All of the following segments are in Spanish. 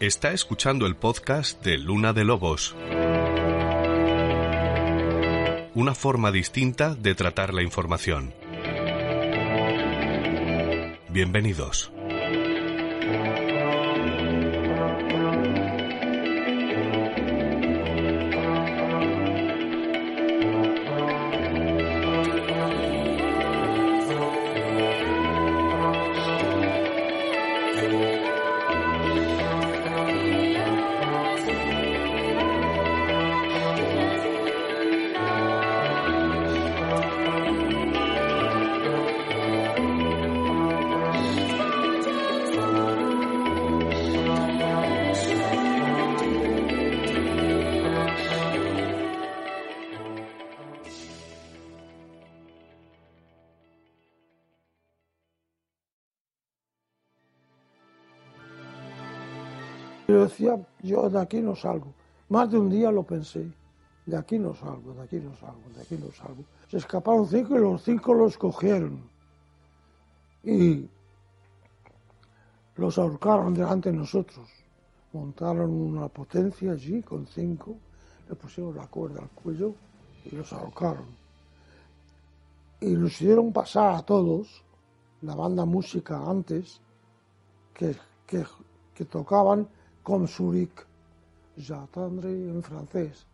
Está escuchando el podcast de Luna de Lobos. Una forma distinta de tratar la información. Bienvenidos. Yo decía, yo de aquí no salgo. Más de un día lo pensé. De aquí no salgo, de aquí no salgo, de aquí no salgo. Se escaparon 5 y los 5 los cogieron. Y los ahorcaron delante de nosotros. Montaron una potencia allí con 5. Le pusieron la cuerda al cuello y los ahorcaron. Y nos hicieron pasar a todos, la banda música antes, que tocaban con Zurich, J'attendrai en francés,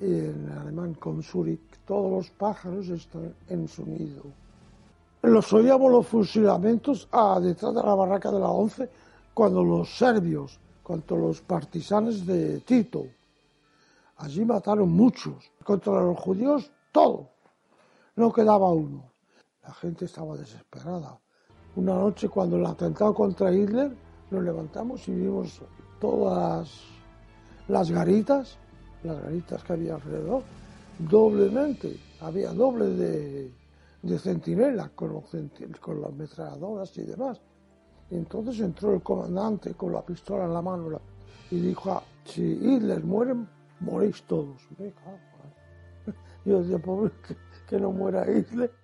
y en alemán con Zurich, todos los pájaros están en su nido. Los oíamos los fusilamientos detrás de la barraca de la 11, cuando los serbios, cuando los partisanos de Tito, allí mataron muchos, contra los judíos todo, no quedaba uno. La gente estaba desesperada. Una noche cuando el atentado contra Hitler, nos levantamos y vimos todas las garitas que había alrededor, doblemente, había doble de centinelas con las metralladoras y demás. Y entonces entró el comandante con la pistola en la mano y dijo, si Hitler mueren, morís todos. Yo decía, pobre, que no muera Hitler.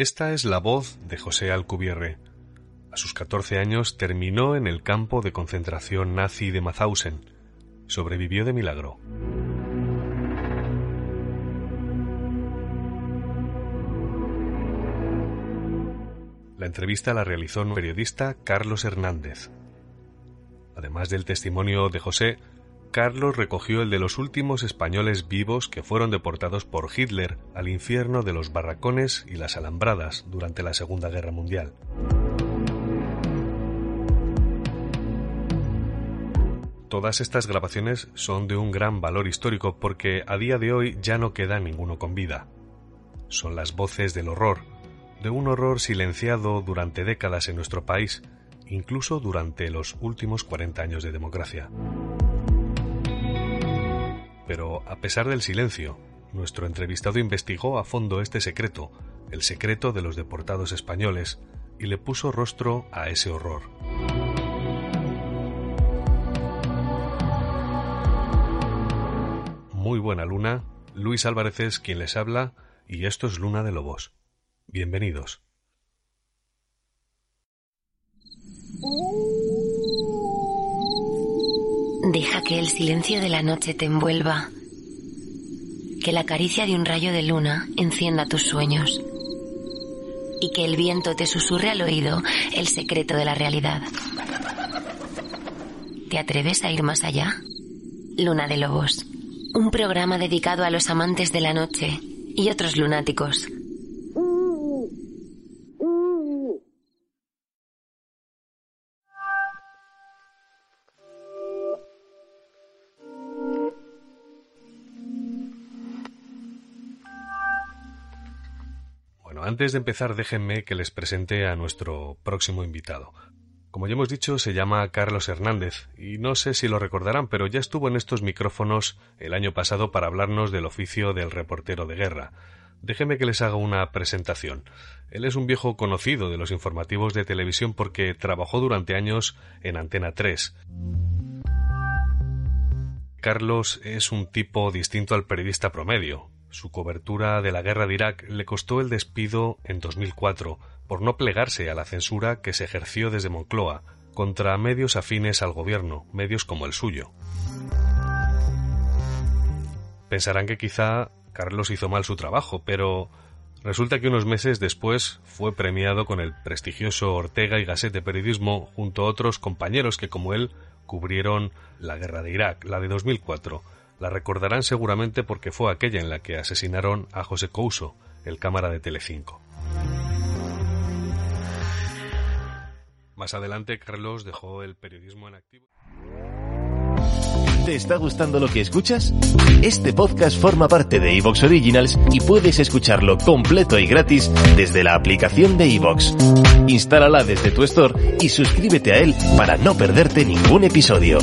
Esta es la voz de José Alcubierre. A sus 14 años terminó en el campo de concentración nazi de Mauthausen. Sobrevivió de milagro. La entrevista la realizó un periodista, Carlos Hernández. Además del testimonio de José, Carlos recogió el de los últimos españoles vivos que fueron deportados por Hitler al infierno de los barracones y las alambradas durante la Segunda Guerra Mundial. Todas estas grabaciones son de un gran valor histórico porque a día de hoy ya no queda ninguno con vida. Son las voces del horror, de un horror silenciado durante décadas en nuestro país, incluso durante los últimos 40 años de democracia. Pero a pesar del silencio, nuestro entrevistado investigó a fondo este secreto, el secreto de los deportados españoles, y le puso rostro a ese horror. Muy buena Luna, Luis Álvarez es quien les habla, y esto es Luna de Lobos. Bienvenidos. Deja que el silencio de la noche te envuelva, que la caricia de un rayo de luna encienda tus sueños y que el viento te susurre al oído el secreto de la realidad. ¿Te atreves a ir más allá? Luna de Lobos, Un programa dedicado a los amantes de la noche y otros lunáticos. Bueno, antes de empezar, déjenme que les presente a nuestro próximo invitado. Como ya hemos dicho, se llama Carlos Hernández, y no sé si lo recordarán, pero ya estuvo en estos micrófonos el año pasado para hablarnos del oficio del reportero de guerra. Déjenme que les haga una presentación. Él es un viejo conocido de los informativos de televisión porque trabajó durante años en Antena 3. Carlos es un tipo distinto al periodista promedio. Su cobertura de la guerra de Irak le costó el despido en 2004, por no plegarse a la censura que se ejerció desde Moncloa contra medios afines al gobierno, medios como el suyo. Pensarán que quizá Carlos hizo mal su trabajo, pero resulta que unos meses después fue premiado con el prestigioso Ortega y Gasset de periodismo junto a otros compañeros que, como él, cubrieron la guerra de Irak, la de 2004. La recordarán seguramente porque fue aquella en la que asesinaron a José Couso, el cámara de Telecinco. Más adelante, Carlos dejó el periodismo en activo. ¿Te está gustando lo que escuchas? Este podcast forma parte de iVoox Originals y puedes escucharlo completo y gratis desde la aplicación de iVoox. Instálala desde tu store y suscríbete a él para no perderte ningún episodio.